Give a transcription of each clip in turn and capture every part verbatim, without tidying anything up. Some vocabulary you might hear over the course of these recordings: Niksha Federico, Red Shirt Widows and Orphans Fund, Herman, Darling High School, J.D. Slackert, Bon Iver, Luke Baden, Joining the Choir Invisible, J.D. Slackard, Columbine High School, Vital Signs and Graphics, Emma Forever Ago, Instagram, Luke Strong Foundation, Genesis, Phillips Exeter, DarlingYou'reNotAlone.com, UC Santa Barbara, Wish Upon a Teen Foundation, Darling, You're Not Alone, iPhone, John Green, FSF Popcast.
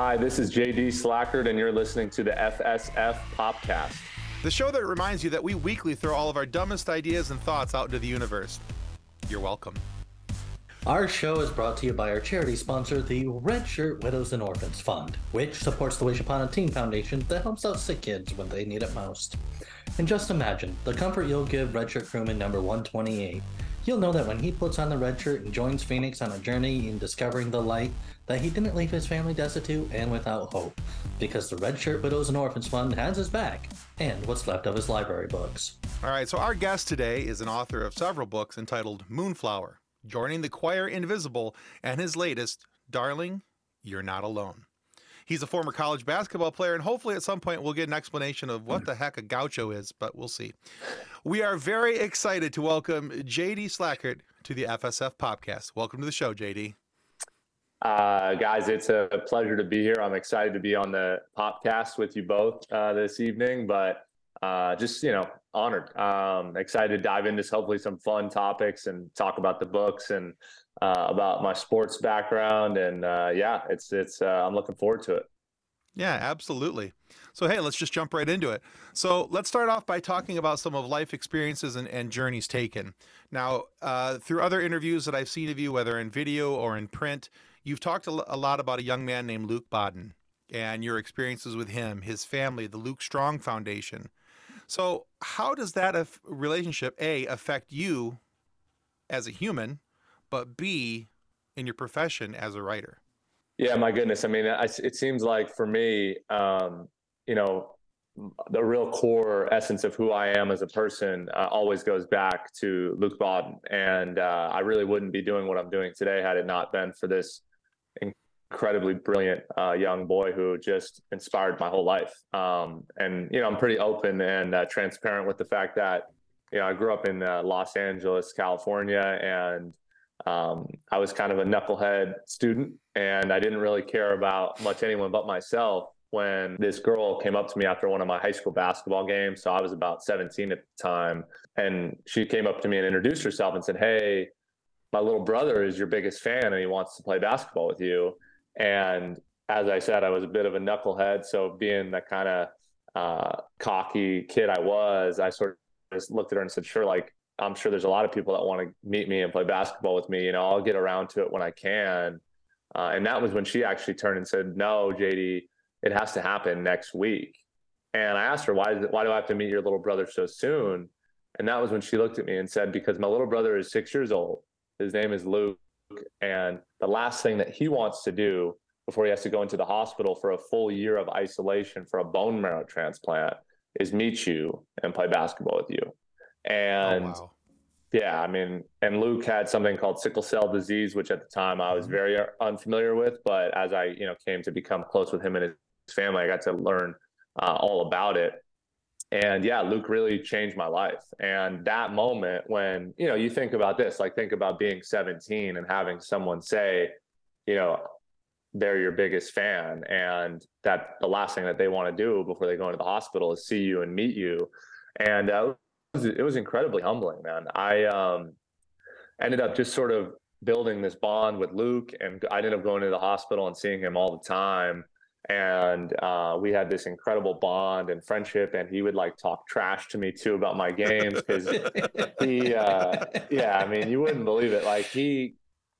Hi, this is J D. Slackard, and you're listening to the F S F Popcast, the show that reminds you that we weekly throw all of our dumbest ideas and thoughts out into the universe. You're welcome. Our show is brought to you by our charity sponsor, the Red Shirt Widows and Orphans Fund, which supports the Wish Upon a Teen Foundation that helps out sick kids when they need it most. And just imagine the comfort you'll give Red Shirt crewman number one twenty-eight. You'll know that when he puts on the red shirt and joins Phoenix on a journey in discovering the light, that he didn't leave his family destitute and without hope, because the Red Shirt Widows and Orphans Fund has his back and what's left of his library books. All right, so our guest today is an author of several books entitled Moonflower, Joining the Choir Invisible, and his latest, Darling, You're Not Alone. He's a former college basketball player, and hopefully at some point we'll get an explanation of what the heck a gaucho is, but we'll see. We are very excited to welcome J D. Slackert to the F S F Popcast. Welcome to the show, J D. Uh, guys, it's a pleasure to be here. I'm excited to be on the Popcast with you both uh, this evening, but uh, just, you know, honored. Um, excited to dive into hopefully some fun topics and talk about the books and Uh, about my sports background, and uh, yeah, it's it's. Uh, I'm looking forward to it. Yeah, absolutely. So hey, let's just jump right into it. So let's start off by talking about some of life experiences and, and journeys taken. Now, uh, through other interviews that I've seen of you, whether in video or in print, you've talked a lot about a young man named Luke Baden and your experiences with him, his family, the Luke Strong Foundation. So how does that af- relationship, A, affect you as a human, but B, in your profession as a writer? Yeah, my goodness. I mean, I, it seems like for me, um, you know, the real core essence of who I am as a person uh, always goes back to Luke Baden. And uh, I really wouldn't be doing what I'm doing today had it not been for this incredibly brilliant uh, young boy who just inspired my whole life. Um, and, you know, I'm pretty open and uh, transparent with the fact that, you know, I grew up in uh, Los Angeles, California, and Um, I was kind of a knucklehead student, and I didn't really care about much anyone but myself when this girl came up to me after one of my high school basketball games. So I was about seventeen at the time, and she came up to me and introduced herself and said, "Hey, my little brother is your biggest fan and he wants to play basketball with you." And as I said, I was a bit of a knucklehead. So being the kind of uh, cocky kid I was, I sort of just looked at her and said, "Sure, like, I'm sure there's a lot of people that want to meet me and play basketball with me. You know, I'll get around to it when I can." Uh, and that was when she actually turned and said, "No, J D, it has to happen next week." And I asked her, why, is it, why do I have to meet your little brother so soon? And that was when she looked at me and said, "Because my little brother is six years old. His name is Luke. And the last thing that he wants to do before he has to go into the hospital for a full year of isolation for a bone marrow transplant is meet you and play basketball with you." And oh, wow. yeah, I mean, and Luke had something called sickle cell disease, which at the time I was very unfamiliar with. But as I, you know, came to become close with him and his family, I got to learn uh, all about it. And yeah, Luke really changed my life. And that moment when, you know, you think about this, like think about being seventeen and having someone say, you know, they're your biggest fan, and that the last thing that they want to do before they go into the hospital is see you and meet you. And uh, it was incredibly humbling, man. I um, ended up just sort of building this bond with Luke, and I ended up going to the hospital and seeing him all the time. And uh, we had this incredible bond and friendship, and he would like talk trash to me too about my games, because he, uh, yeah, I mean, you wouldn't believe it. Like he,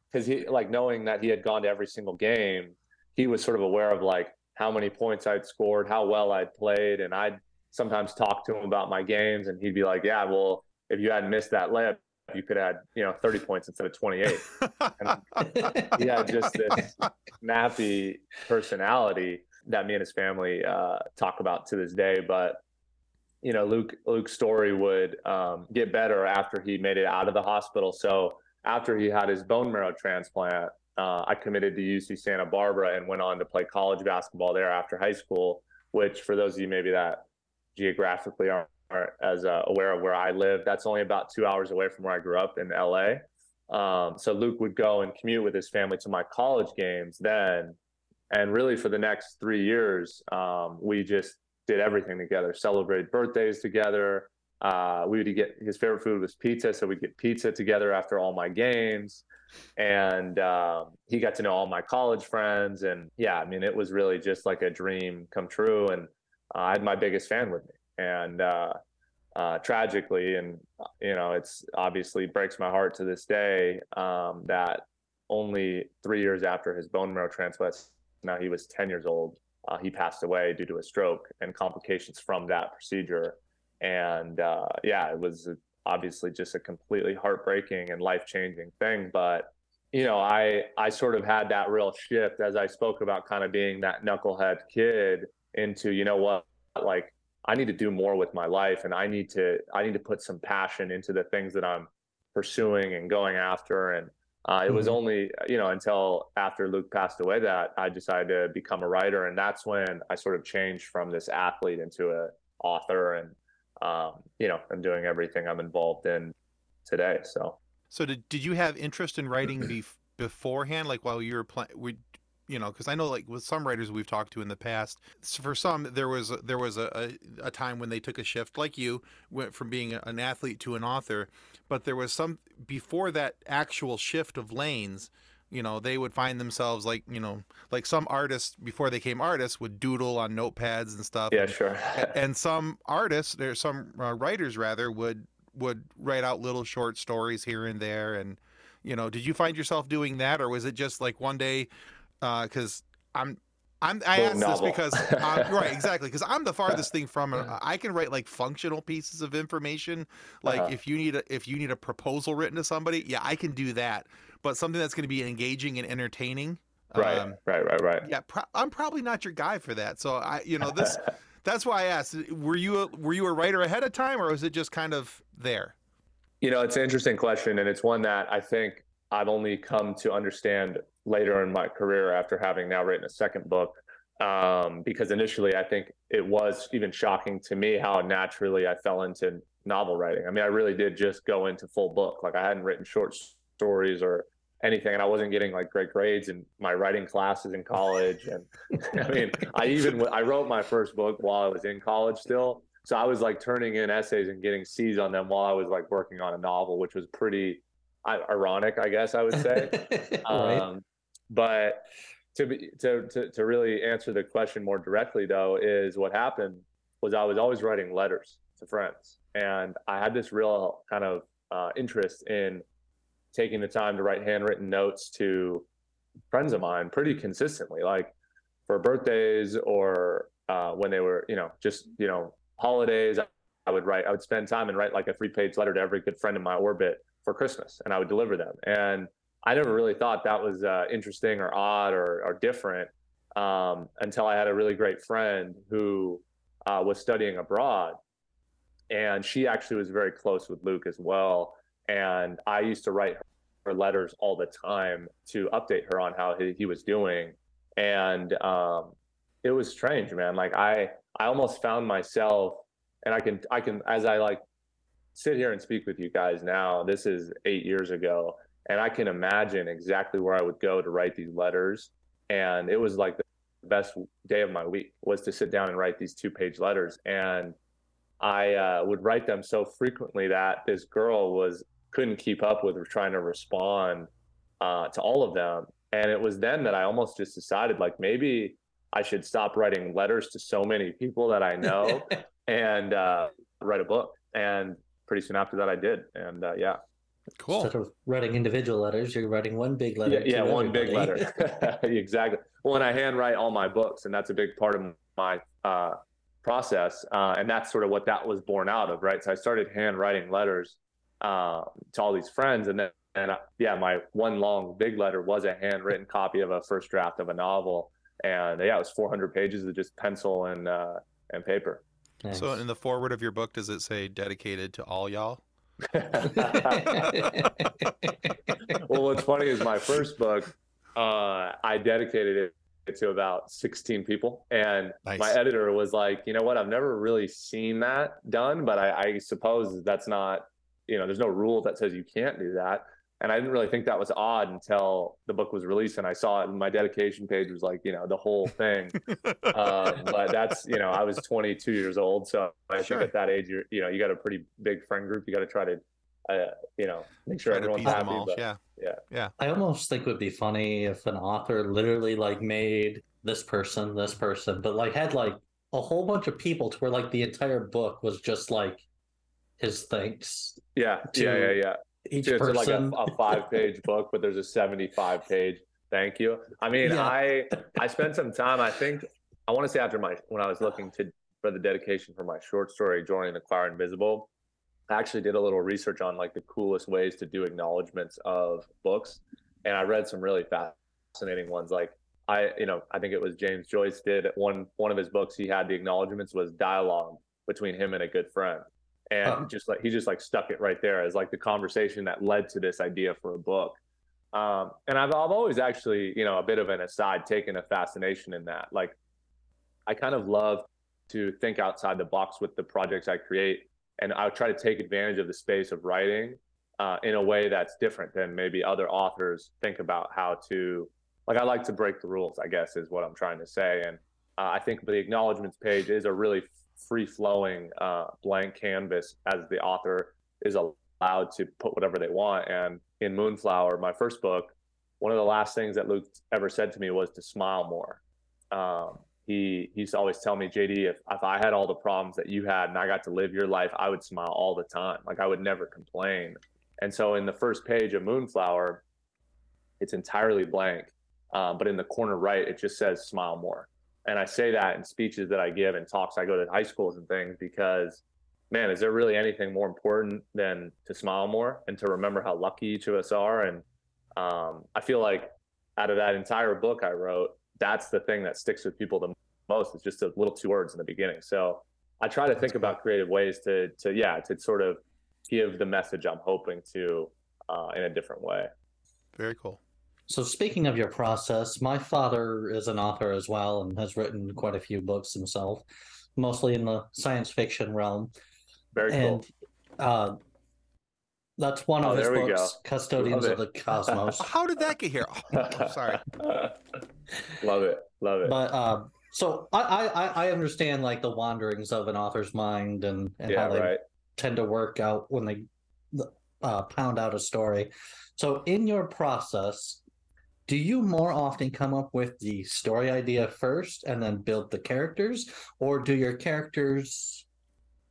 because he, like knowing that he had gone to every single game, he was sort of aware of like how many points I'd scored, how well I'd played, and I'd sometimes talk to him about my games, and he'd be like, "Yeah, well, if you hadn't missed that layup, you could have had, you know, thirty points instead of twenty-eight." He had just this nappy personality that me and his family uh, talk about to this day. But, you know, Luke, Luke's story would um, get better after he made it out of the hospital. So after he had his bone marrow transplant, uh, I committed to U C Santa Barbara and went on to play college basketball there after high school, which for those of you maybe that geographically aren't, aren't as uh, aware of where I live, that's only about two hours away from where I grew up in L A. Um, so Luke would go and commute with his family to my college games then. And really for the next three years, um, we just did everything together, celebrated birthdays together, Uh, we would get, his favorite food was pizza, so we'd get pizza together after all my games. And um, he got to know all my college friends. And yeah, I mean, it was really just like a dream come true. And uh, I had my biggest fan with me. And uh, uh, tragically, and, you know, it's obviously breaks my heart to this day um, that only three years after his bone marrow transplant, now he was ten years old, uh, he passed away due to a stroke and complications from that procedure. And uh, yeah, it was obviously just a completely heartbreaking and life-changing thing. But, you know, I, I sort of had that real shift as I spoke about kind of being that knucklehead kid into, you know what, like I need to do more with my life, and I need to, I need to put some passion into the things that I'm pursuing and going after. And uh, it mm-hmm. was only, you know, until after Luke passed away that I decided to become a writer. And that's when I sort of changed from this athlete into an author. And Um, you know, I'm doing everything I'm involved in today. So, so did, did you have interest in writing be- beforehand? Like while you were playing, we, you know, cause I know like with some writers we've talked to in the past, for some, there was, a, there was a, a, a time when they took a shift, like you went from being an athlete to an author, but there was some before that actual shift of lanes, you know, they would find themselves like, you know, like some artists before they came artists would doodle on notepads and stuff. Yeah, sure. And some artists, there's some uh, writers rather would, would write out little short stories here and there. And, you know, did you find yourself doing that, or was it just like one day? Uh, cause I'm, I'm, I ask this because I'm, right, exactly. Cause I'm the farthest thing from, a, I can write like functional pieces of information. Like uh-huh. if you need a, if you need a proposal written to somebody, yeah, I can do that. But something that's going to be engaging and entertaining. Right, um, right, right, right. Yeah, pro- I'm probably not your guy for that. So I, you know, this, that's why I asked, were you, a, were you a writer ahead of time, or was it just kind of there? You know, it's an interesting question. And it's one that I think I've only come to understand later in my career after having now written a second book. Um, because initially I think it was even shocking to me how naturally I fell into novel writing. I mean, I really did just go into full book. Like I hadn't written short stories or anything, and I wasn't getting like great grades in my writing classes in college. And I mean, I even I wrote my first book while I was in college still, so I was like turning in essays and getting C's on them while I was like working on a novel, which was pretty ironic, I guess I would say. Right. Um, but to be to, to to really answer the question more directly though, is what happened was I was always writing letters to friends, and I had this real kind of uh, interest in taking the time to write handwritten notes to friends of mine pretty consistently, like for birthdays or uh, when they were, you know, just, you know, holidays, I would write, I would spend time and write like a three page letter to every good friend in my orbit for Christmas, and I would deliver them. And I never really thought that was uh, interesting or odd or, or different um, until I had a really great friend who uh, was studying abroad, and she actually was very close with Luke as well. And I used to write her letters all the time to update her on how he, he was doing. And um, it was strange, man. Like I, I almost found myself, and I can, I can, as I like sit here and speak with you guys now, this is eight years ago, and I can imagine exactly where I would go to write these letters. And it was like the best day of my week was to sit down and write these two page letters. And I uh, would write them so frequently that this girl was, couldn't keep up with trying to respond uh, to all of them. And it was then that I almost just decided, like, maybe I should stop writing letters to so many people that I know and uh, write a book. And pretty soon after that, I did. And uh, yeah. Cool. Instead of writing individual letters, you're writing one big letter. Yeah, yeah one everybody. Big letter. Exactly. Well, and I handwrite all my books, and that's a big part of my uh, process. Uh, and that's sort of what that was born out of, right? So I started handwriting letters uh, to all these friends. And then, and I, yeah, my one long big letter was a handwritten copy of a first draft of a novel. And yeah, it was four hundred pages of just pencil and, uh, and paper. Nice. So in the foreword of your book, does it say dedicated to all y'all? Well, what's funny is my first book, uh, I dedicated it to about sixteen people, and nice. My editor was like, you know what, I've never really seen that done, but I, I suppose that's not, you know, there's no rule that says you can't do that. And I didn't really think that was odd until the book was released and I saw it, and my dedication page was like, you know, the whole thing. uh, but that's, you know, I was twenty-two years old. So I sure. think at that age, you're, you know, you got a pretty big friend group. You got to try to, uh, you know, make sure everyone's happy. But, yeah. Yeah. Yeah. I almost think it would be funny if an author literally like made this person, this person, but like had like a whole bunch of people to where like the entire book was just like his thanks. Yeah. Yeah. Yeah. Yeah. Each so it's person. like a, a five-page book, but there's a seventy-five page thank you. I mean, yeah. I I spent some time. I think I want to say after my when I was looking to for the dedication for my short story, Joining the Choir Invisible, I actually did a little research on like the coolest ways to do acknowledgments of books, and I read some really fascinating ones. Like I, you know, I think it was James Joyce did one one of his books. He had the acknowledgments was dialogue between him and a good friend. And um, just like he just like stuck it right there as like the conversation that led to this idea for a book. Um, and I've I've always actually, you know, a bit of an aside, taken a fascination in that. Like, I kind of love to think outside the box with the projects I create, and I try to take advantage of the space of writing uh, in a way that's different than maybe other authors think about how to. Like, I like to break the rules, I guess, is what I'm trying to say. And uh, I think the acknowledgments page is a really free-flowing uh blank canvas, as the author is allowed to put whatever they want. And in Moonflower, my first book, one of the last things that Luke ever said to me was to smile more. um he he used to always tell me, J D, if, if I had all the problems that you had and I got to live your life, I would smile all the time. Like, I would never complain. And so in the first page of Moonflower, it's entirely blank, um, but in the corner right, it just says smile more. And I say that in speeches that I give and talks I go to high schools and things, because, man, is there really anything more important than to smile more and to remember how lucky each of us are? And um, I feel like out of that entire book I wrote, that's the thing that sticks with people the most. It's just a little two words in the beginning. So I try to think about creative ways to, to yeah, to sort of give the message I'm hoping to uh, in a different way. Very cool. So speaking of your process, my father is an author as well and has written quite a few books himself, mostly in the science fiction realm. Very and, cool. Uh, that's one oh, of his books, Custodians of the Cosmos. How did that get here? Oh, I'm sorry. Love it. Love it. But uh, so I, I, I understand like the wanderings of an author's mind and, and yeah, how they right. tend to work out when they uh, pound out a story. So in your process, do you more often come up with the story idea first and then build the characters, or do your characters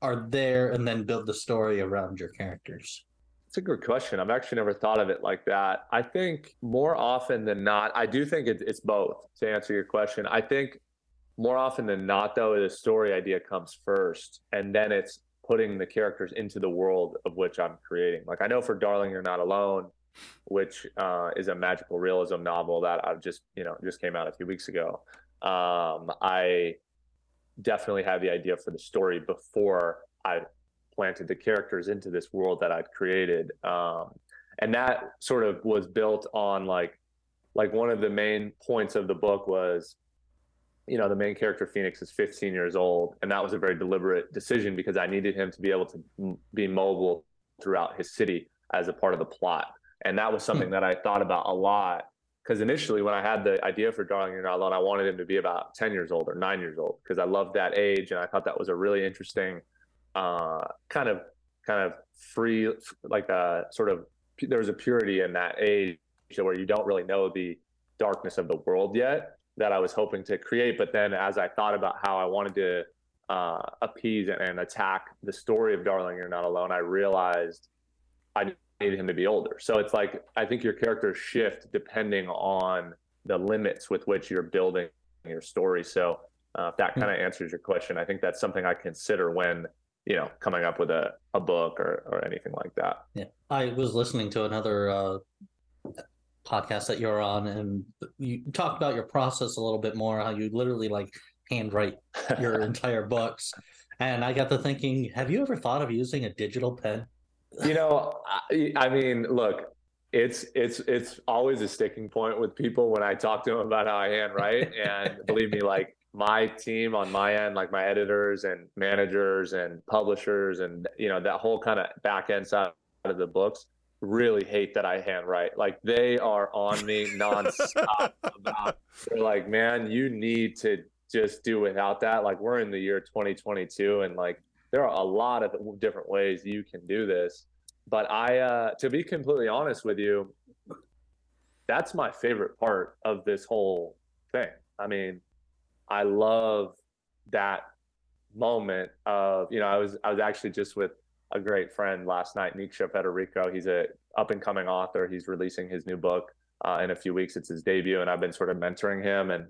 are there and then build the story around your characters? That's a good question. I've actually never thought of it like that. I think more often than not, I do think it, it's both, to answer your question. I think more often than not, though, the story idea comes first, and then it's putting the characters into the world of which I'm creating. Like, I know for Darling, You're Not Alone, which uh, is a magical realism novel that I've just, you know, just came out a few weeks ago. Um, I definitely had the idea for the story before I planted the characters into this world that I'd created. Um, and that sort of was built on like, like one of the main points of the book was, you know, the main character Phoenix is fifteen years old. And that was a very deliberate decision because I needed him to be able to m- be mobile throughout his city as a part of the plot. And that was something that I thought about a lot, because initially when I had the idea for Darling You're Not Alone, I wanted him to be about ten years old or nine years old, because I loved that age. And I thought that was a really interesting uh, kind of kind of free, like a sort of, there was a purity in that age where you don't really know the darkness of the world yet that I was hoping to create. But then as I thought about how I wanted to uh, appease and attack the story of Darling You're Not Alone, I realized I needed him to be older. So it's like, I think your characters shift depending on the limits with which you're building your story. So uh, if that kind of answers your question, I think that's something I consider when, you know, coming up with a, a book or, or anything like that. Yeah. I was listening to another uh, podcast that you're on, and you talked about your process a little bit more, how you literally like handwrite your entire books. And I got to thinking, have you ever thought of using a digital pen? You know, I, I mean, look, it's it's it's always a sticking point with people when I talk to them about how I handwrite. And believe me, like my team on my end, like my editors and managers and publishers and, you know, that whole kind of back end side of the books, really hate that I handwrite. Like, they are on me nonstop about, they're like, man, you need to just do without that. Like, we're in the year twenty twenty-two, and like, there are a lot of different ways you can do this. But I, uh, to be completely honest with you, that's my favorite part of this whole thing. I mean, I love that moment of, you know, I was, I was actually just with a great friend last night, Niksha Federico. He's a up and coming author. He's releasing his new book uh, in a few weeks. It's his debut. And I've been sort of mentoring him. And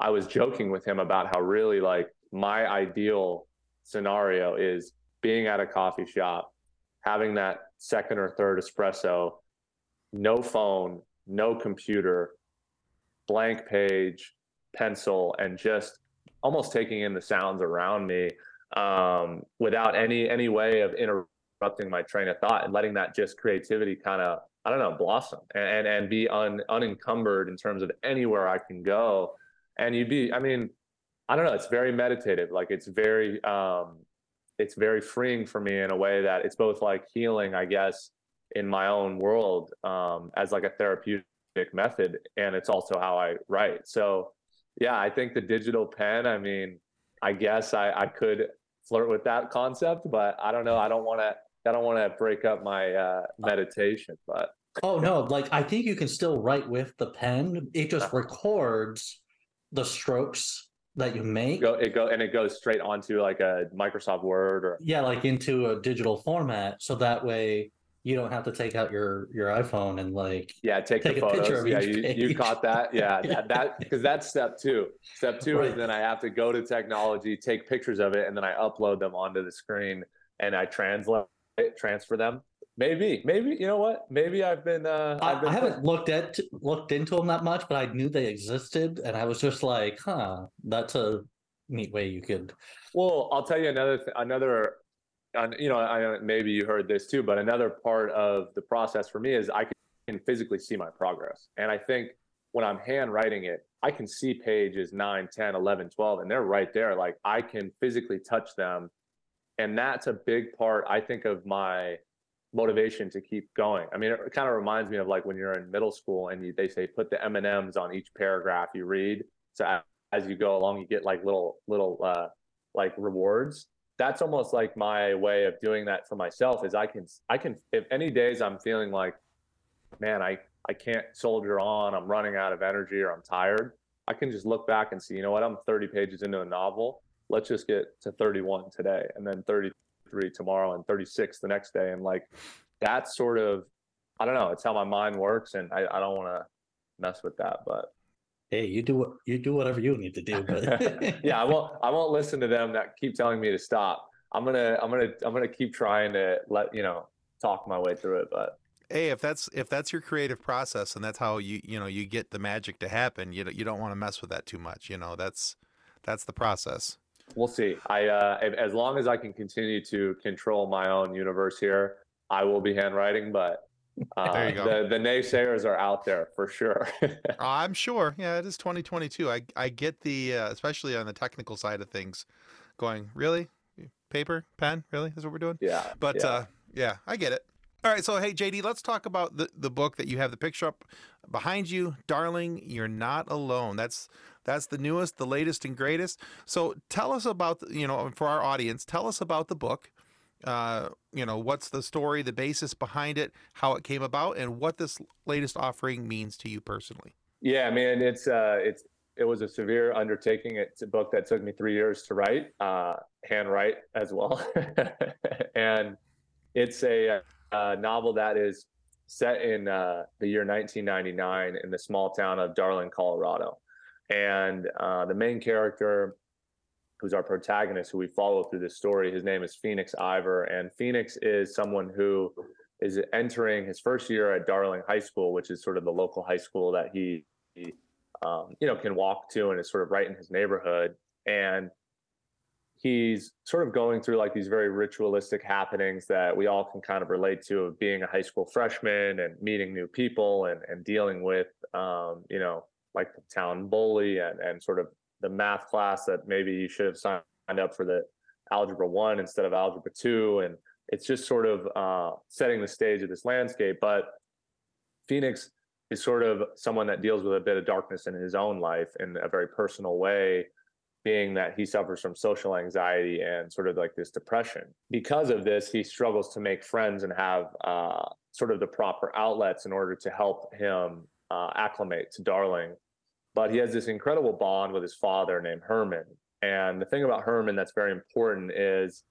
I was joking with him about how really, like, my ideal scenario is being at a coffee shop, having that second or third espresso, no phone, no computer, blank page, pencil, and just almost taking in the sounds around me, um, without any any way of interrupting my train of thought, and letting that just creativity kind of, I don't know, blossom and and, and be un, unencumbered in terms of anywhere I can go. And you'd be, I mean, I don't know, it's very meditative. Like, it's very, um, it's very freeing for me in a way that it's both like healing, I guess, in my own world, um, as like a therapeutic method. And it's also how I write. So yeah, I think the digital pen, I mean, I guess I, I could flirt with that concept, but I don't know. I don't want to, I don't want to break up my uh, meditation, but. Oh no, like, I think you can still write with the pen. It just records the strokes that you make. Go, it go, and it goes straight onto like a Microsoft Word or. Yeah, like into a digital format. So that way you don't have to take out your, your iPhone and like. Yeah, take, take the photos. Picture of yeah, each you, page. You caught that. Yeah, that, that, because that's step two. Step two right. is then I have to go to technology, take pictures of it, and then I upload them onto the screen and I translate, transfer them. Maybe, maybe, you know what? Maybe I've been. Uh, I've been I haven't playing. looked at looked into them that much, but I knew they existed, and I was just like, "Huh, that's a neat way you could." Well, I'll tell you another, th- another, uh, you know, I, maybe you heard this too, but another part of the process for me is I can physically see my progress, and I think when I'm handwriting it, I can see pages nine, ten, eleven, twelve, and they're right there. Like, I can physically touch them, and that's a big part, I think, of my motivation to keep going. I mean, it kind of reminds me of like when you're in middle school and you, they say put the M and M's on each paragraph you read. So as you go along, you get like little little uh, like rewards. That's almost like my way of doing that for myself. Is I can I can if any days I'm feeling like, man, I I can't soldier on. I'm running out of energy or I'm tired. I can just look back and see, you know what? I'm thirty pages into a novel. Let's just get to thirty-one today, and then thirty. Tomorrow and thirty-six the next day. And like, that's sort of, I don't know, it's how my mind works, and I, I don't want to mess with that. But hey, you do you do whatever you need to do. But yeah, I won't I won't listen to them that keep telling me to stop. I'm gonna I'm gonna I'm gonna keep trying to let you know talk my way through it. But hey, if that's if that's your creative process and that's how you you know you get the magic to happen, you you don't want to mess with that too much. You know, that's that's the process. We'll see. I uh, as long as I can continue to control my own universe here, I will be handwriting. But uh, the, the naysayers are out there for sure. uh, I'm sure. Yeah, it is twenty twenty-two. I I get the uh, especially on the technical side of things, going, really, paper, pen, really is what we're doing. Yeah. But yeah, uh, yeah I get it. All right. So hey, J D, let's talk about the the book that you have the picture up behind you, Darling, You're Not Alone. That's That's the newest, the latest, and greatest. So tell us about, you know, for our audience, tell us about the book. Uh, you know, what's the story, the basis behind it, how it came about, and what this latest offering means to you personally. Yeah, man, it's uh, it's it was a severe undertaking. It's a book that took me three years to write, uh, handwrite as well, and it's a, a novel that is set in uh, the year nineteen ninety-nine in the small town of Darling, Colorado. And uh, the main character, who's our protagonist, who we follow through this story, his name is Phoenix Iver. And Phoenix is someone who is entering his first year at Darling High School, which is sort of the local high school that he, he um, you know, can walk to and is sort of right in his neighborhood. And he's sort of going through like these very ritualistic happenings that we all can kind of relate to, of being a high school freshman and meeting new people and, and dealing with, um, you know, like the town bully and, and sort of the math class that maybe you should have signed up for the algebra one instead of algebra two, and it's just sort of uh, setting the stage of this landscape. But Phoenix is sort of someone that deals with a bit of darkness in his own life in a very personal way, being that he suffers from social anxiety and sort of like this depression. Because of this, he struggles to make friends and have uh, sort of the proper outlets in order to help him uh, acclimate to Darling. But he has this incredible bond with his father named Herman. And the thing about Herman that's very important is,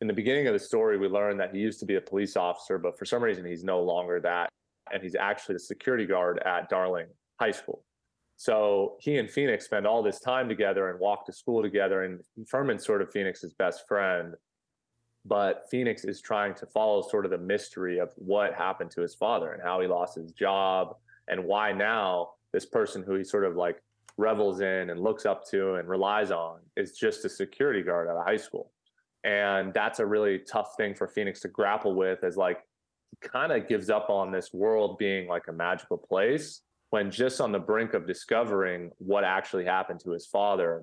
in the beginning of the story, we learn that he used to be a police officer, but for some reason he's no longer that. And he's actually a security guard at Darling High School. So he and Phoenix spend all this time together and walk to school together. And Herman's sort of Phoenix's best friend. But Phoenix is trying to follow sort of the mystery of what happened to his father and how he lost his job and why now this person who he sort of like revels in and looks up to and relies on is just a security guard at a high school. And that's a really tough thing for Phoenix to grapple with, as like he kind of gives up on this world being like a magical place when just on the brink of discovering what actually happened to his father,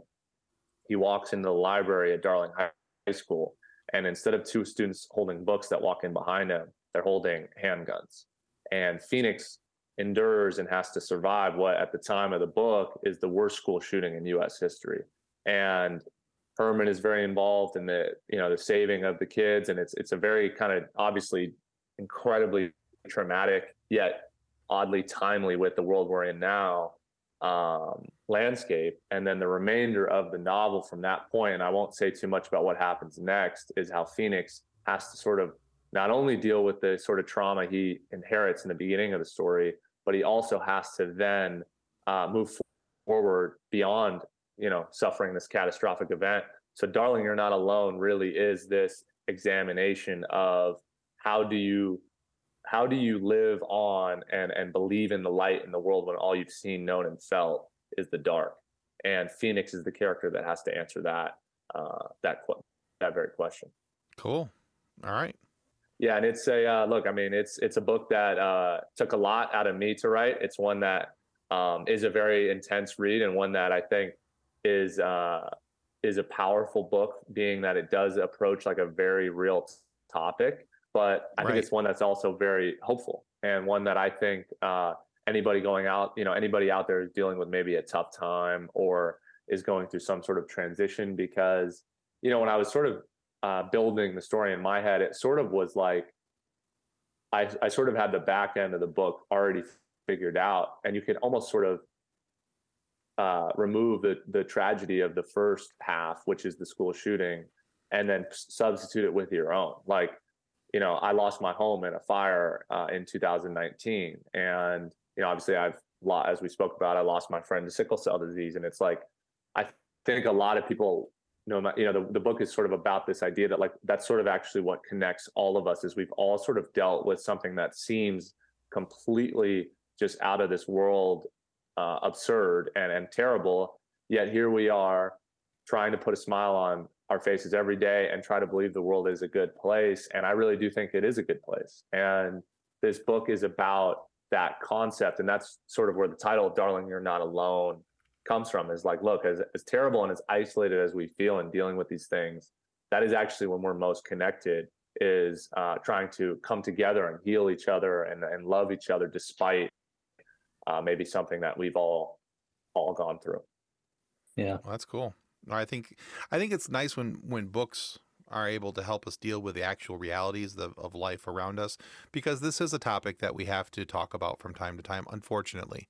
he walks into the library at Darling High School. And instead of two students holding books that walk in behind him, they're holding handguns. And Phoenix endures and has to survive what at the time of the book is the worst school shooting in U S history. And Herman is very involved in the, you know, the saving of the kids. And it's it's a very kind of obviously incredibly traumatic, yet oddly timely with the world we're in now, um, landscape. And then the remainder of the novel from that point, and I won't say too much about what happens next, is how Phoenix has to sort of not only deal with the sort of trauma he inherits in the beginning of the story, but he also has to then uh, move forward beyond, you know, suffering this catastrophic event. So Darling, You're Not Alone really is this examination of how do you how do you live on and, and believe in the light in the world when all you've seen, known, and felt is the dark. And Phoenix is the character that has to answer that uh, that that very question. Cool. All right. Yeah, and it's a uh, look. I mean, it's it's a book that uh, took a lot out of me to write. It's one that um, is a very intense read, and one that I think is uh is a powerful book, being that it does approach like a very real topic, but I right. think it's one that's also very hopeful, and one that I think uh anybody going out you know anybody out there is dealing with maybe a tough time or is going through some sort of transition. Because you know when I was sort of uh building the story in my head, it sort of was like I I sort of had the back end of the book already figured out, and you could almost sort of Uh, remove the the tragedy of the first half, which is the school shooting, and then substitute it with your own. Like, you know, I lost my home in a fire uh, in two thousand nineteen, and you know, obviously, I've as we spoke about, I lost my friend to sickle cell disease, and it's like I think a lot of people know. My, you know, the the book is sort of about this idea that like that's sort of actually what connects all of us, is we've all sort of dealt with something that seems completely just out of this world. Uh, absurd and, and terrible, yet here we are trying to put a smile on our faces every day and try to believe the world is a good place. And I really do think it is a good place. And this book is about that concept. And that's sort of where the title of Darling, You're Not Alone comes from, is like, look, as, as terrible and as isolated as we feel in dealing with these things, that is actually when we're most connected, is uh, trying to come together and heal each other and, and love each other despite Uh, maybe something that we've all all gone through. Yeah, well, that's cool. I think I think it's nice when when books are able to help us deal with the actual realities of, of life around us, because this is a topic that we have to talk about from time to time. Unfortunately,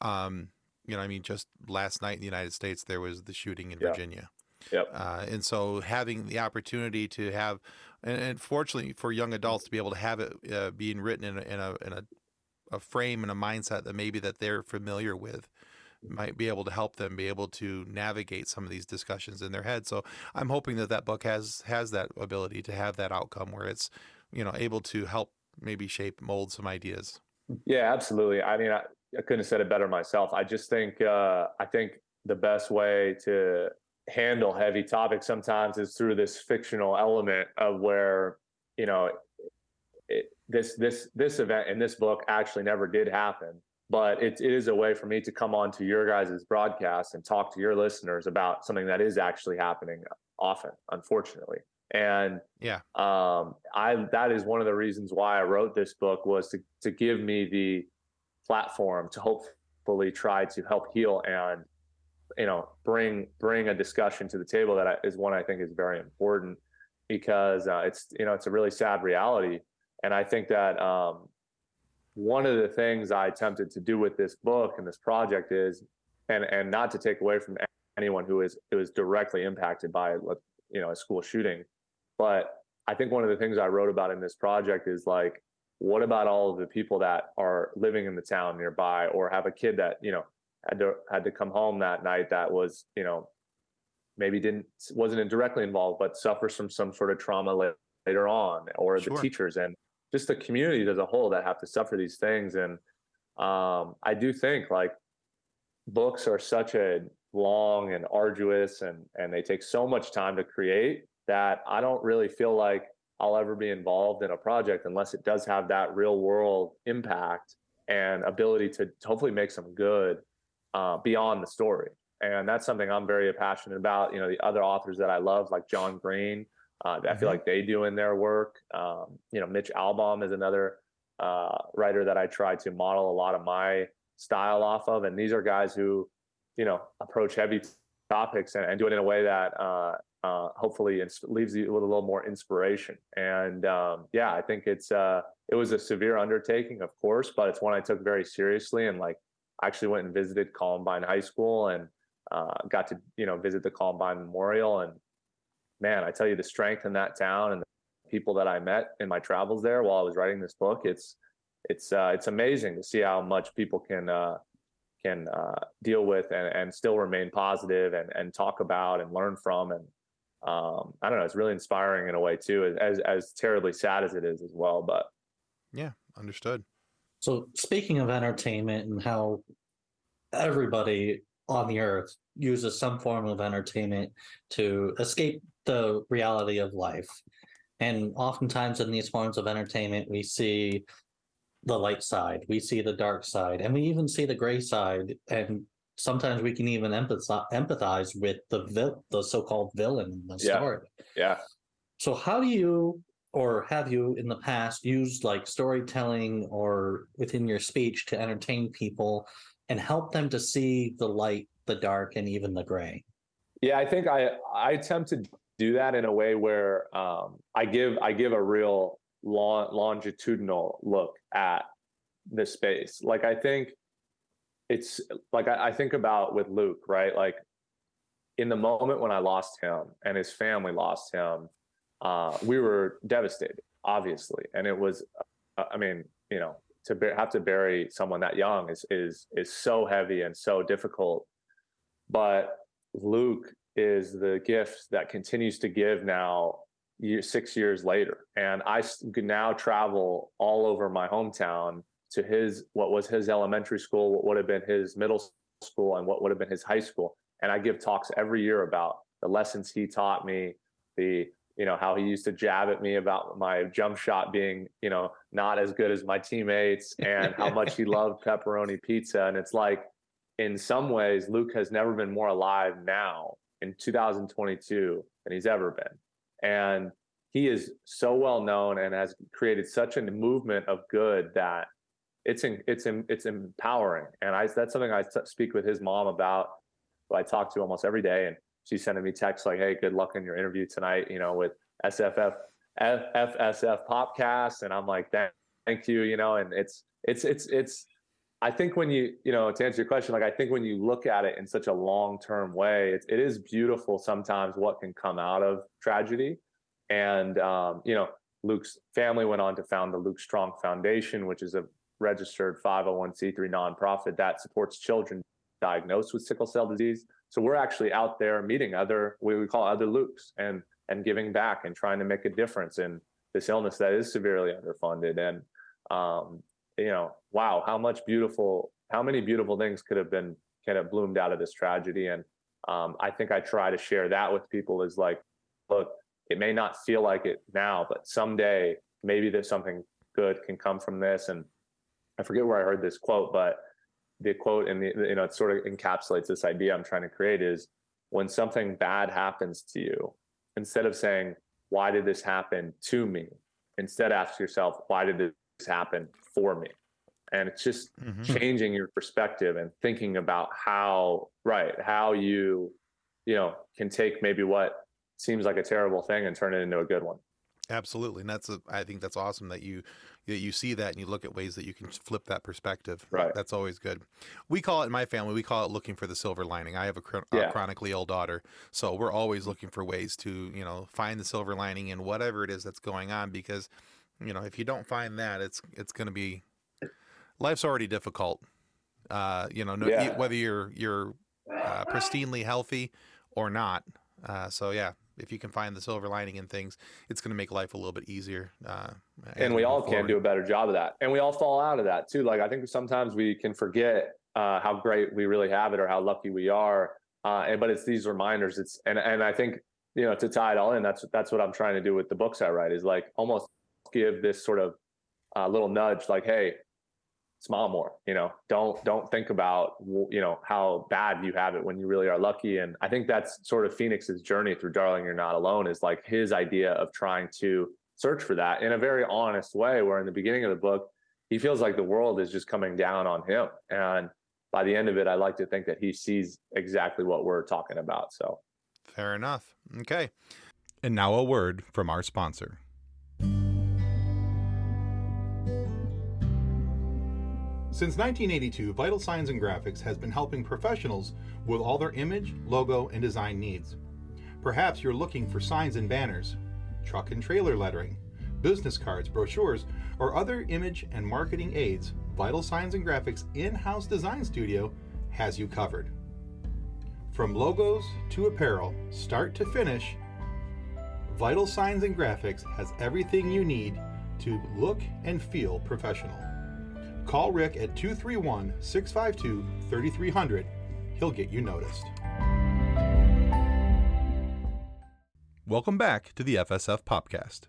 um, you know, I mean, just last night in the United States there was the shooting in yeah. Virginia. Yep. Uh, and so having the opportunity to have, and, and fortunately for young adults to be able to have it uh, being written in a, in a, in a a frame and a mindset that maybe that they're familiar with might be able to help them be able to navigate some of these discussions in their head. So I'm hoping that that book has, has that ability to have that outcome where it's, you know, able to help maybe shape, mold some ideas. Yeah, absolutely. I mean, I, I couldn't have said it better myself. I just think, uh, I think the best way to handle heavy topics sometimes is through this fictional element of where, you know, It, this this this event in this book actually never did happen, but it, it is a way for me to come on to your guys' broadcast and talk to your listeners about something that is actually happening often, unfortunately. And yeah, um, I that is one of the reasons why I wrote this book, was to to give me the platform to hopefully try to help heal and, you know, bring bring a discussion to the table that I, is one I think is very important, because uh, it's, you know, it's a really sad reality. And I think that um, one of the things I attempted to do with this book and this project is, and and not to take away from anyone who is who is directly impacted by, you know, a school shooting, but I think one of the things I wrote about in this project is like, what about all of the people that are living in the town nearby, or have a kid that, you know, had to had to come home that night that was, you know, maybe didn't wasn't directly involved, but suffers from some sort of trauma later, later on, or sure. the teachers and just the community as a whole that have to suffer these things. And um, I do think like books are such a long and arduous, and and they take so much time to create that I don't really feel like I'll ever be involved in a project unless it does have that real world impact and ability to hopefully make some good uh, beyond the story. And that's something I'm very passionate about. You know, the other authors that I love, like John Green, uh, mm-hmm. I feel like they do in their work. Um, you know, Mitch Albom is another uh, writer that I try to model a lot of my style off of. And these are guys who, you know, approach heavy topics and, and do it in a way that, uh, Uh, hopefully it leaves you with a little more inspiration. And um, yeah, I think it's, uh, it was a severe undertaking, of course, but it's one I took very seriously. And like, I actually went and visited Columbine High School and uh, got to, you know, visit the Columbine Memorial. And man, I tell you, the strength in that town and the people that I met in my travels there while I was writing this book, it's, it's, uh, it's amazing to see how much people can, uh, can uh, deal with and, and still remain positive and, and talk about and learn from. And, Um, I don't know. It's really inspiring in a way too, as, as terribly sad as it is as well, but. Yeah. Understood. So speaking of entertainment and how everybody on the earth uses some form of entertainment to escape the reality of life. And oftentimes in these forms of entertainment, we see the light side, we see the dark side, and we even see the gray side. And sometimes we can even empathize, empathize with the vil- the so-called villain in the yeah. story. Yeah. So how do you, or have you in the past, used like storytelling or within your speech to entertain people and help them to see the light, the dark, and even the gray? Yeah, I think I I attempt to do that in a way where um, I give I give a real long, longitudinal look at the space. Like I think. It's like, I, I think about with Luke, right? Like in the moment when I lost him and his family lost him, uh, we were devastated, obviously. And it was, uh, I mean, you know, to be- have to bury someone that young is, is, is so heavy and so difficult. But Luke is the gift that continues to give now year, six years later. And I can now travel all over my hometown to his, what was his elementary school, what would have been his middle school, and what would have been his high school. And I give talks every year about the lessons he taught me, the, you know, how he used to jab at me about my jump shot being, you know, not as good as my teammates, and how much he loved pepperoni pizza. And it's like, in some ways, Luke has never been more alive now in two thousand twenty-two than he's ever been. And he is so well known and has created such a movement of good that it's in, it's in, it's empowering. And I, that's something I t- speak with his mom about, who I talk to almost every day. And she's sending me texts like, hey, good luck in your interview tonight, you know, with S F F, F S F Popcast. And I'm like, thank, thank you, you know, and it's, it's, it's, it's, I think when you, you know, to answer your question, like, I think when you look at it in such a long-term way, it, it is beautiful sometimes what can come out of tragedy. And, um, you know, Luke's family went on to found the Luke Strong Foundation, which is a registered five oh one c three nonprofit that supports children diagnosed with sickle cell disease. So we're actually out there meeting other, we would call other Lukes, and and giving back and trying to make a difference in this illness that is severely underfunded. And um, you know, wow, how much beautiful, how many beautiful things could have been kind of bloomed out of this tragedy. And um, I think I try to share that with people is like, look, it may not feel like it now, but someday maybe there's something good can come from this. And I forget where I heard this quote, but the quote and the, you know, it sort of encapsulates this idea I'm trying to create is, when something bad happens to you, instead of saying, why did this happen to me? Instead, ask yourself, why did this happen for me? And it's just mm-hmm. changing your perspective and thinking about how, right, how you, you know, can take maybe what seems like a terrible thing and turn it into a good one. Absolutely. And that's, a, I think that's awesome that you, that you see that and you look at ways that you can flip that perspective. Right. That's always good. We call it in my family, we call it looking for the silver lining. I have a, chron- yeah. a chronically ill daughter. So we're always looking for ways to, you know, find the silver lining in whatever it is that's going on, because, you know, if you don't find that, it's, it's going to be, life's already difficult. Uh, you know, no, yeah. whether you're, you're uh, pristinely healthy or not. Uh, so yeah. If you can find the silver lining in things, it's going to make life a little bit easier. Uh, and we all forward. can do a better job of that. And we all fall out of that too. Like, I think sometimes we can forget uh, how great we really have it or how lucky we are. Uh, and, but it's these reminders. It's, and, and I think, you know, to tie it all in, that's, that's what I'm trying to do with the books I write, is like almost give this sort of uh, little nudge, like, hey, smile more, you know, don't, don't think about, you know, how bad you have it when you really are lucky. And I think that's sort of Phoenix's journey through Darling, You're Not Alone, is like his idea of trying to search for that in a very honest way, where in the beginning of the book, he feels like the world is just coming down on him. And by the end of it, I like to think that he sees exactly what we're talking about. So. Fair enough. Okay. And now a word from our sponsor. Since nineteen eighty-two, Vital Signs and Graphics has been helping professionals with all their image, logo, and design needs. Perhaps you're looking for signs and banners, truck and trailer lettering, business cards, brochures, or other image and marketing aids. Vital Signs and Graphics in-house design studio has you covered. From logos to apparel, start to finish, Vital Signs and Graphics has everything you need to look and feel professional. Call Rick at two three one, six five two, three three zero zero. He'll get you noticed. Welcome back to the F S F Popcast.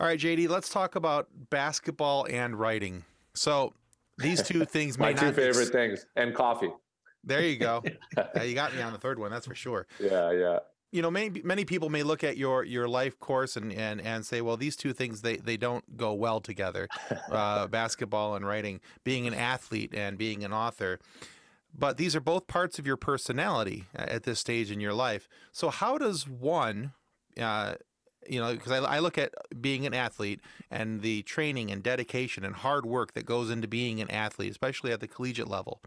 All right, J D, let's talk about basketball and writing. So these two things may My not two favorite ex- things, and coffee. There you go. uh, you got me on the third one, that's for sure. Yeah, yeah. You know, many many people may look at your your life course and, and, and say, well, these two things, they, they don't go well together, uh, basketball and writing, being an athlete and being an author. But these are both parts of your personality at this stage in your life. So how does one, uh, you know, because I, I look at being an athlete and the training and dedication and hard work that goes into being an athlete, especially at the collegiate level.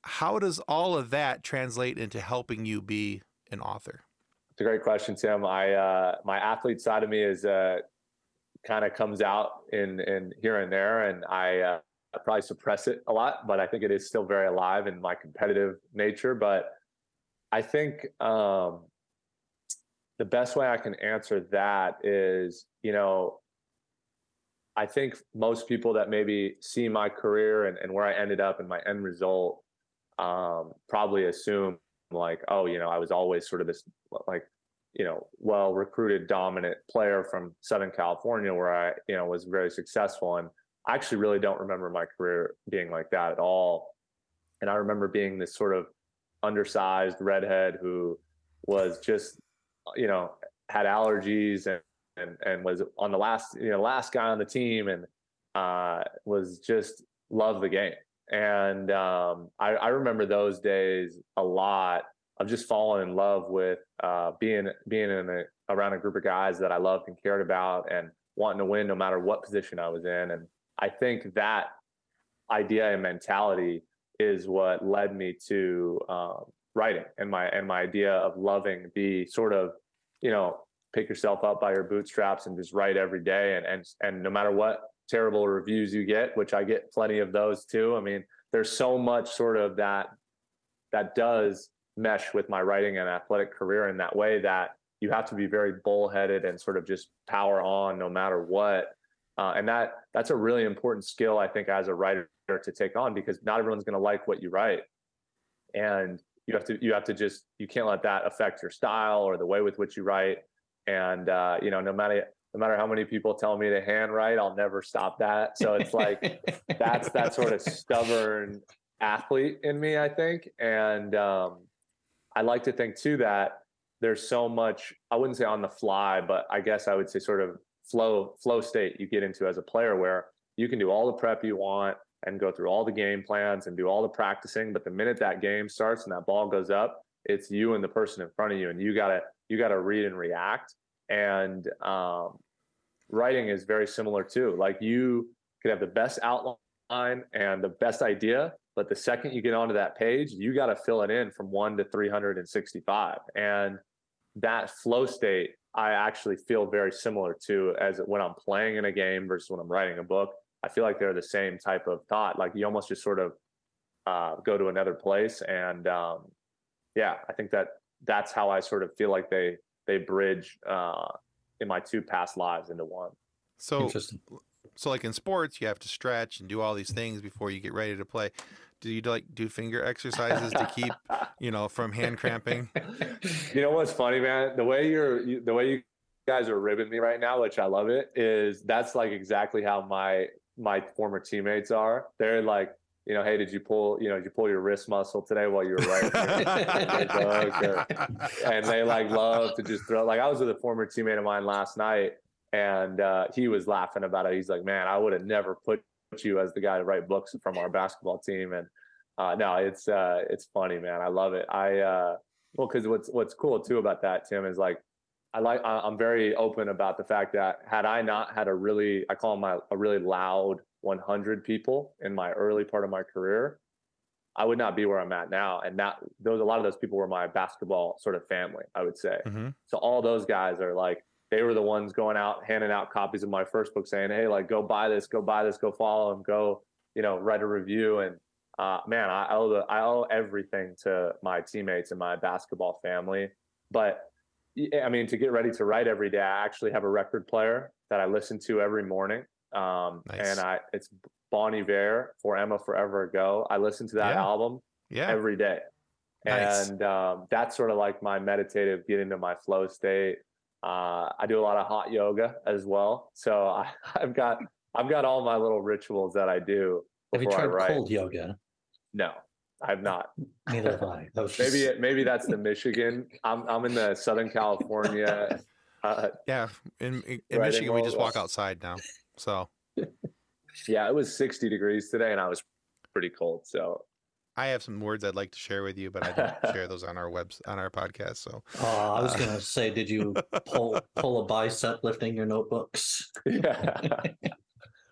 How does all of that translate into helping you be an author? It's a great question, Tim. I uh my athlete side of me is uh kind of comes out in in here and there, and I uh I probably suppress it a lot, but I think it is still very alive in my competitive nature. But I think um the best way I can answer that is, you know, I think most people that maybe see my career and, and where I ended up and my end result um probably assume, like, oh, you know, I was always sort of this, like, you know, well recruited, dominant player from Southern California where I, you know, was very successful. And I actually really don't remember my career being like that at all. And I remember being this sort of undersized redhead who was just, you know, had allergies and, and, and was on the last, you know, last guy on the team, and uh, was just loved the game. And um, I, I remember those days a lot of just falling in love with uh, being being in a, around a group of guys that I loved and cared about, and wanting to win no matter what position I was in. And I think that idea and mentality is what led me to um, writing, and my and my idea of loving the sort of, you know, pick yourself up by your bootstraps and just write every day, and and and no matter what terrible reviews you get, which I get plenty of those too. I mean, there's so much sort of that, that does mesh with my writing and athletic career in that way, that you have to be very bullheaded and sort of just power on no matter what. Uh, and that, that's a really important skill, I think, as a writer to take on, because not everyone's going to like what you write. And you have to, you have to just, you can't let that affect your style or the way with which you write. And, uh, you know, no matter No matter how many people tell me to handwrite, I'll never stop that. So it's like, that's that sort of stubborn athlete in me, I think. And um, I like to think too that there's so much, I wouldn't say on the fly, but I guess I would say sort of flow, flow state you get into as a player where you can do all the prep you want and go through all the game plans and do all the practicing. But the minute that game starts and that ball goes up, it's you and the person in front of you, and you gotta, you gotta read and react. And um, writing is very similar too. Like you could have the best outline and the best idea, but the second you get onto that page, you got to fill it in from one to three hundred sixty-five. And that flow state, I actually feel very similar to as when I'm playing in a game versus when I'm writing a book. I feel like they're the same type of thought. Like you almost just sort of uh, go to another place. And um, yeah, I think that that's how I sort of feel like they, they bridge uh, in my two past lives into one. So interesting. So like in sports, you have to stretch and do all these things before you get ready to play. Do you like do finger exercises to keep, you know, from hand cramping? You know what's funny, man? The way you're, you, the way you guys are ribbing me right now, which I love it, is that's like exactly how my my former teammates are. They're like, you know, hey, did you pull, you know, did you pull your wrist muscle today while you were right here? And they like love to just throw. Like I was with a former teammate of mine last night. And uh, he was laughing about it. He's like, man, I would have never put you as the guy to write books from our basketball team. And uh, no, it's uh, it's funny, man. I love it. I uh, well, because what's what's cool, too, about that, Tim, is like I like I'm very open about the fact that had I not had a really I call them my a really loud one hundred people in my early part of my career, I would not be where I'm at now. And that those a lot of those people were my basketball sort of family, I would say. Mm-hmm. So all those guys are like, they were the ones going out, handing out copies of my first book saying, hey, like, go buy this, go buy this, go follow him, go, you know, write a review. And, uh, man, I owe the, I owe everything to my teammates and my basketball family. But I mean, to get ready to write every day, I actually have a record player that I listen to every morning. Um, nice. And I, it's Bon Iver for Emma Forever Ago. I listen to that yeah. album yeah. every day. Nice. And, um, that's sort of like my meditative, get into my flow state. Uh, I do a lot of hot yoga as well. So I, I've got, I've got all my little rituals that I do. Have you tried cold yoga? No, I've not. Neither have I. That was just... Maybe, it, maybe that's the Michigan. I'm, I'm in the Southern California. Uh, yeah. In, in, in Michigan, we just walk outside now. So yeah, it was sixty degrees today and I was pretty cold. So I have some words I'd like to share with you, but I don't share those on our webs on our podcast. So uh, I was going to say, did you pull pull a bicep lifting your notebooks? Yeah.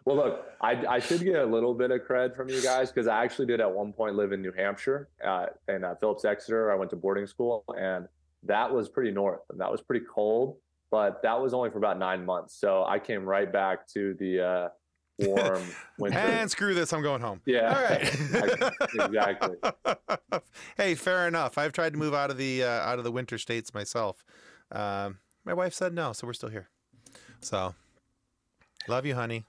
Well, look, I, I should get a little bit of cred from you guys because I actually did at one point live in New Hampshire uh, in uh, Phillips Exeter. I went to boarding school, and that was pretty north, and that was pretty cold. But that was only for about nine months, so I came right back to the. Uh, warm winter. And screw this, I'm going home. Yeah. All right. Exactly. Hey, fair enough. I've tried to move out of the uh, out of the winter states myself. Um, my wife said no, so we're still here. So, love you, honey.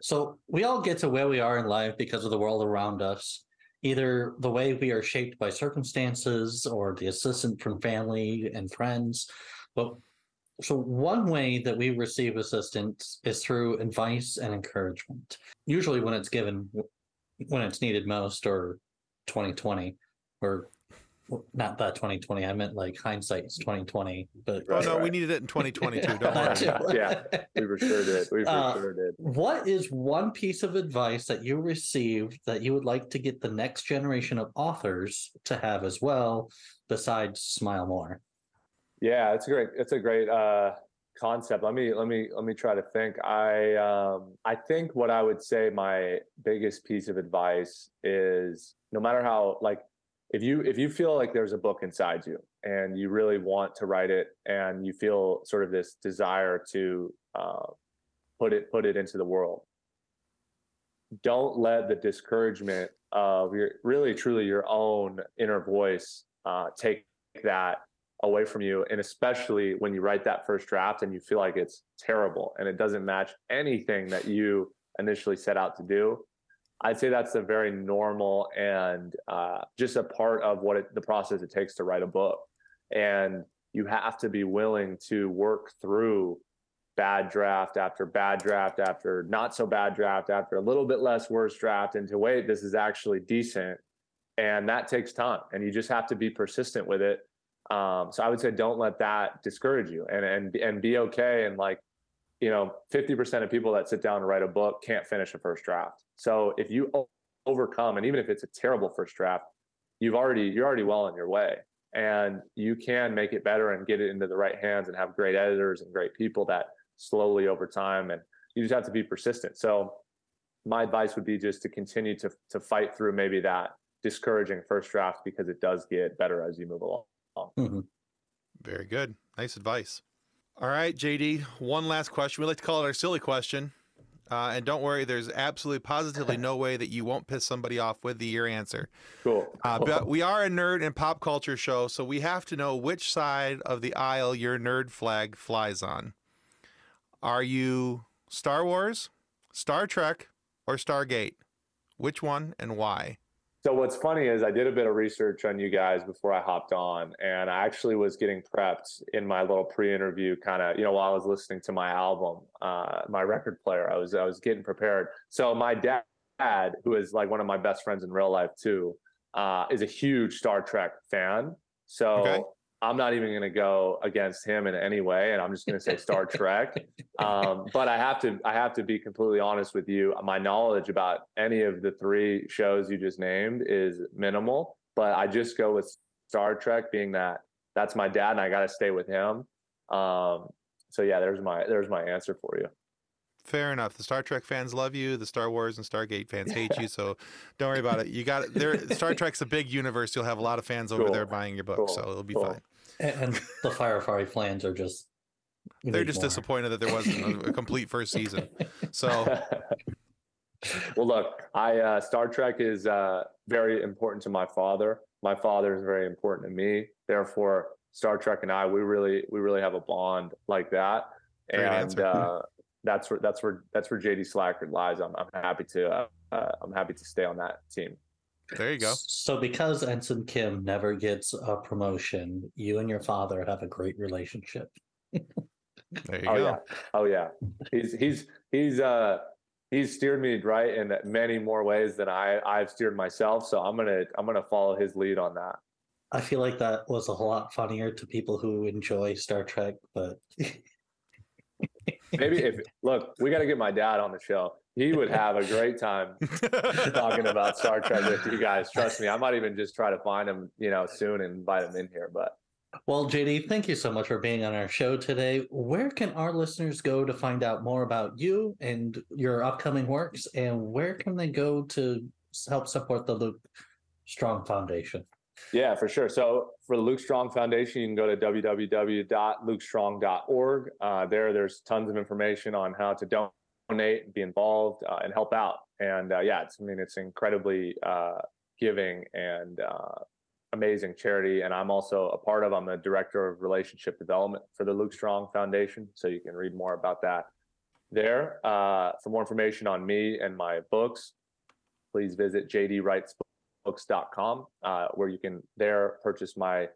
So, we all get to where we are in life because of the world around us. Either the way we are shaped by circumstances or the assistance from family and friends. But So one way that we receive assistance is through advice and encouragement, usually when it's given, when it's needed most, or twenty twenty, or not that twenty twenty. I meant like hindsight is twenty twenty. But oh, right, no, right. We needed it in twenty twenty-two. Don't worry. Yeah, we were sure did. We were uh, sure did. What is one piece of advice that you received that you would like to get the next generation of authors to have as well, besides smile more? Yeah, it's great. It's a great uh, concept. Let me let me let me try to think. I um, I think what I would say my biggest piece of advice is, no matter how, like, if you if you feel like there's a book inside you and you really want to write it and you feel sort of this desire to uh, put it put it into the world, don't let the discouragement of your really truly your own inner voice uh, take that away from you. And especially when you write that first draft and you feel like it's terrible and it doesn't match anything that you initially set out to do, I'd say that's a very normal and uh, just a part of what it, the process it takes to write a book. And you have to be willing to work through bad draft after bad draft, after not so bad draft, after a little bit less worse draft, and to wait, this is actually decent. And that takes time. And you just have to be persistent with it. Um, so I would say, don't let that discourage you, and, and, and be okay. And like, you know, fifty percent of people that sit down and write a book can't finish a first draft. So if you overcome, and even if it's a terrible first draft, you've already, you're already well on your way, and you can make it better and get it into the right hands and have great editors and great people that slowly over time, and you just have to be persistent. So my advice would be just to continue to, to fight through maybe that discouraging first draft, because it does get better as you move along. Mm-hmm. Very good. Nice advice. All right, J D, one last question. We like to call it our silly question. Uh, and don't worry, there's absolutely positively no way that you won't piss somebody off with the, your answer. Cool. Uh, but we are a nerd and pop culture show, so we have to know which side of the aisle your nerd flag flies on. Are you Star Wars, Star Trek, or Stargate? Which one and why? So what's funny is I did a bit of research on you guys before I hopped on, and I actually was getting prepped in my little pre-interview kind of, you know, while I was listening to my album, uh, my record player, I was, I was getting prepared. So my dad, who is like one of my best friends in real life too, uh, is a huge Star Trek fan. So okay. I'm not even going to go against him in any way. And I'm just going to say Star Trek. Um, but I have to, I have to be completely honest with you. My knowledge about any of the three shows you just named is minimal, but I just go with Star Trek being that that's my dad and I got to stay with him. Um, so yeah, there's my, there's my answer for you. Fair enough. The Star Trek fans love you. The Star Wars and Stargate fans hate you. So don't worry about it. You got it. There, Star Trek's a big universe. You'll have a lot of fans over cool. there buying your book, cool. so it'll be cool. fine. And, and the Firefly fans are just—they're just more. disappointed that there wasn't a, a complete first season. So, well, look, I uh, Star Trek is uh, very important to my father. My father is very important to me. Therefore, Star Trek and I—we really, we really have a bond like that. Great and uh, that's where that's where that's where J D. Slackard lies. I'm, I'm happy to uh, uh, I'm happy to stay on that team. There you go. So because Ensign Kim never gets a promotion, you and your father have a great relationship. there you oh, go. Yeah. Oh yeah. He's he's he's uh he's steered me right in many more ways than I, I've steered myself. So I'm gonna I'm gonna follow his lead on that. I feel like that was a whole lot funnier to people who enjoy Star Trek, but maybe if look, we gotta get my dad on the show. He would have a great time talking about Star Trek with you guys. Trust me, I might even just try to find him, you know, soon and invite him in here. But well, J D, thank you so much for being on our show today. Where can our listeners go to find out more about you and your upcoming works, and where can they go to help support the Luke Strong Foundation? Yeah, for sure. So for the Luke Strong Foundation, you can go to w w w dot luke strong dot org. Uh, there, there's tons of information on how to donate. Donate, be involved, uh, and help out. And uh, yeah, it's, I mean, it's incredibly uh, giving and uh, amazing charity. And I'm also a part of, I'm the director of relationship development for the Luke Strong Foundation. So you can read more about that there. Uh, for more information on me and my books, please visit j d wrights books dot com, uh, where you can there purchase my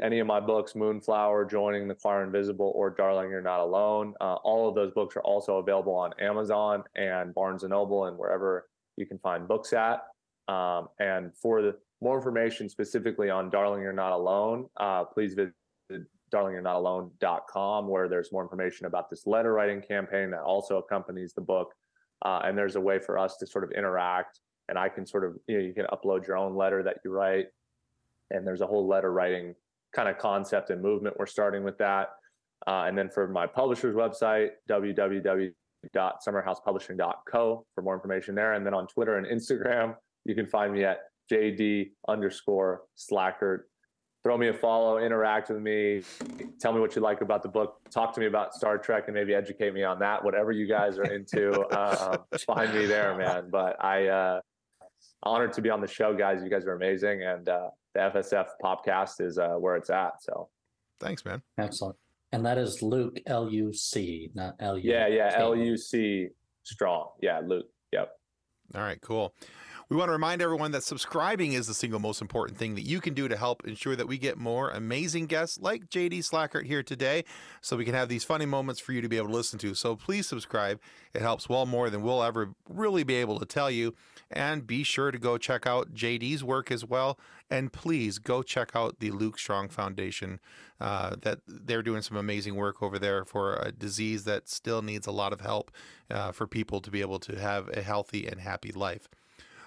any of my books, Moonflower, Joining the Choir Invisible, or Darling, You're Not Alone. Uh, all of those books are also available on Amazon and Barnes and Noble and wherever you can find books at. Um, and for the, more information specifically on Darling, You're Not Alone, uh, please visit darling you're not alone dot com, where there's more information about this letter writing campaign that also accompanies the book. Uh, and there's a way for us to sort of interact. And I can sort of, you know, you can upload your own letter that you write. And there's a whole letter writing kind of concept and movement. We're starting with that. Uh, and then for my publisher's website, w w w dot summer house publishing dot co for more information there. And then on Twitter and Instagram, you can find me at J D underscore Slackert. Throw me a follow, interact with me, tell me what you like about the book, talk to me about Star Trek and maybe educate me on that, whatever you guys are into, uh, find me there, man. But I, uh, honored to be on the show, guys. You guys are amazing. And, uh, the F S F Popcast is uh, where it's at. So thanks, man. Excellent. And that is Luke, L U C, not L U C. Yeah, yeah, L U C Strong. Yeah, Luke. Yep. All right, cool. We want to remind everyone that subscribing is the single most important thing that you can do to help ensure that we get more amazing guests like J D. Slackert here today, so we can have these funny moments for you to be able to listen to. So please subscribe. It helps well more than we'll ever really be able to tell you. And be sure to go check out J D's work as well. And please go check out the Luke Strong Foundation. Uh, that they're doing some amazing work over there for a disease that still needs a lot of help uh, for people to be able to have a healthy and happy life.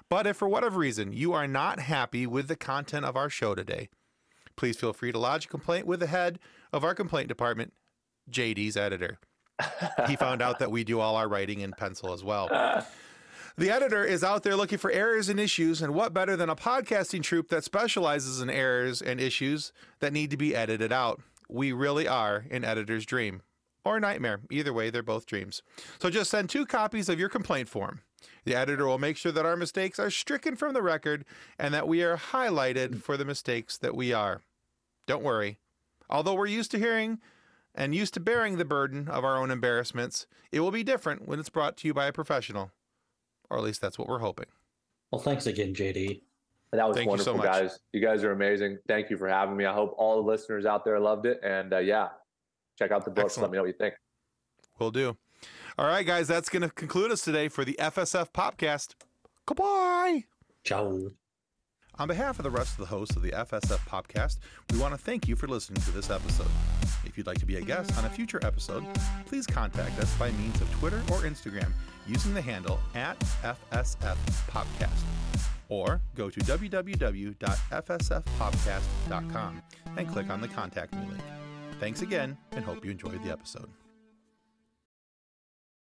But if for whatever reason you are not happy with the content of our show today, please feel free to lodge a complaint with the head of our complaint department, J D's editor. He found out that we do all our writing in pencil as well. The editor is out there looking for errors and issues, and what better than a podcasting troupe that specializes in errors and issues that need to be edited out? We really are an editor's dream or nightmare. Either way, they're both dreams. So just send two copies of your complaint form. The editor will make sure that our mistakes are stricken from the record and that we are highlighted for the mistakes that we are. Don't worry. Although we're used to hearing and used to bearing the burden of our own embarrassments, it will be different when it's brought to you by a professional. Or at least that's what we're hoping. Well, thanks again, J D. That was Thank wonderful, you so guys. You guys are amazing. Thank you for having me. I hope all the listeners out there loved it. And uh, yeah, check out the book. Excellent. Let me know what you think. Will do. All right, guys, that's going to conclude us today for the F S F Popcast. Goodbye. Ciao. On behalf of the rest of the hosts of the F S F Popcast, we want to thank you for listening to this episode. If you'd like to be a guest on a future episode, please contact us by means of Twitter or Instagram using the handle at F S F Popcast, or go to w w w dot f s f popcast dot com and click on the Contact Me link. Thanks again, and hope you enjoyed the episode.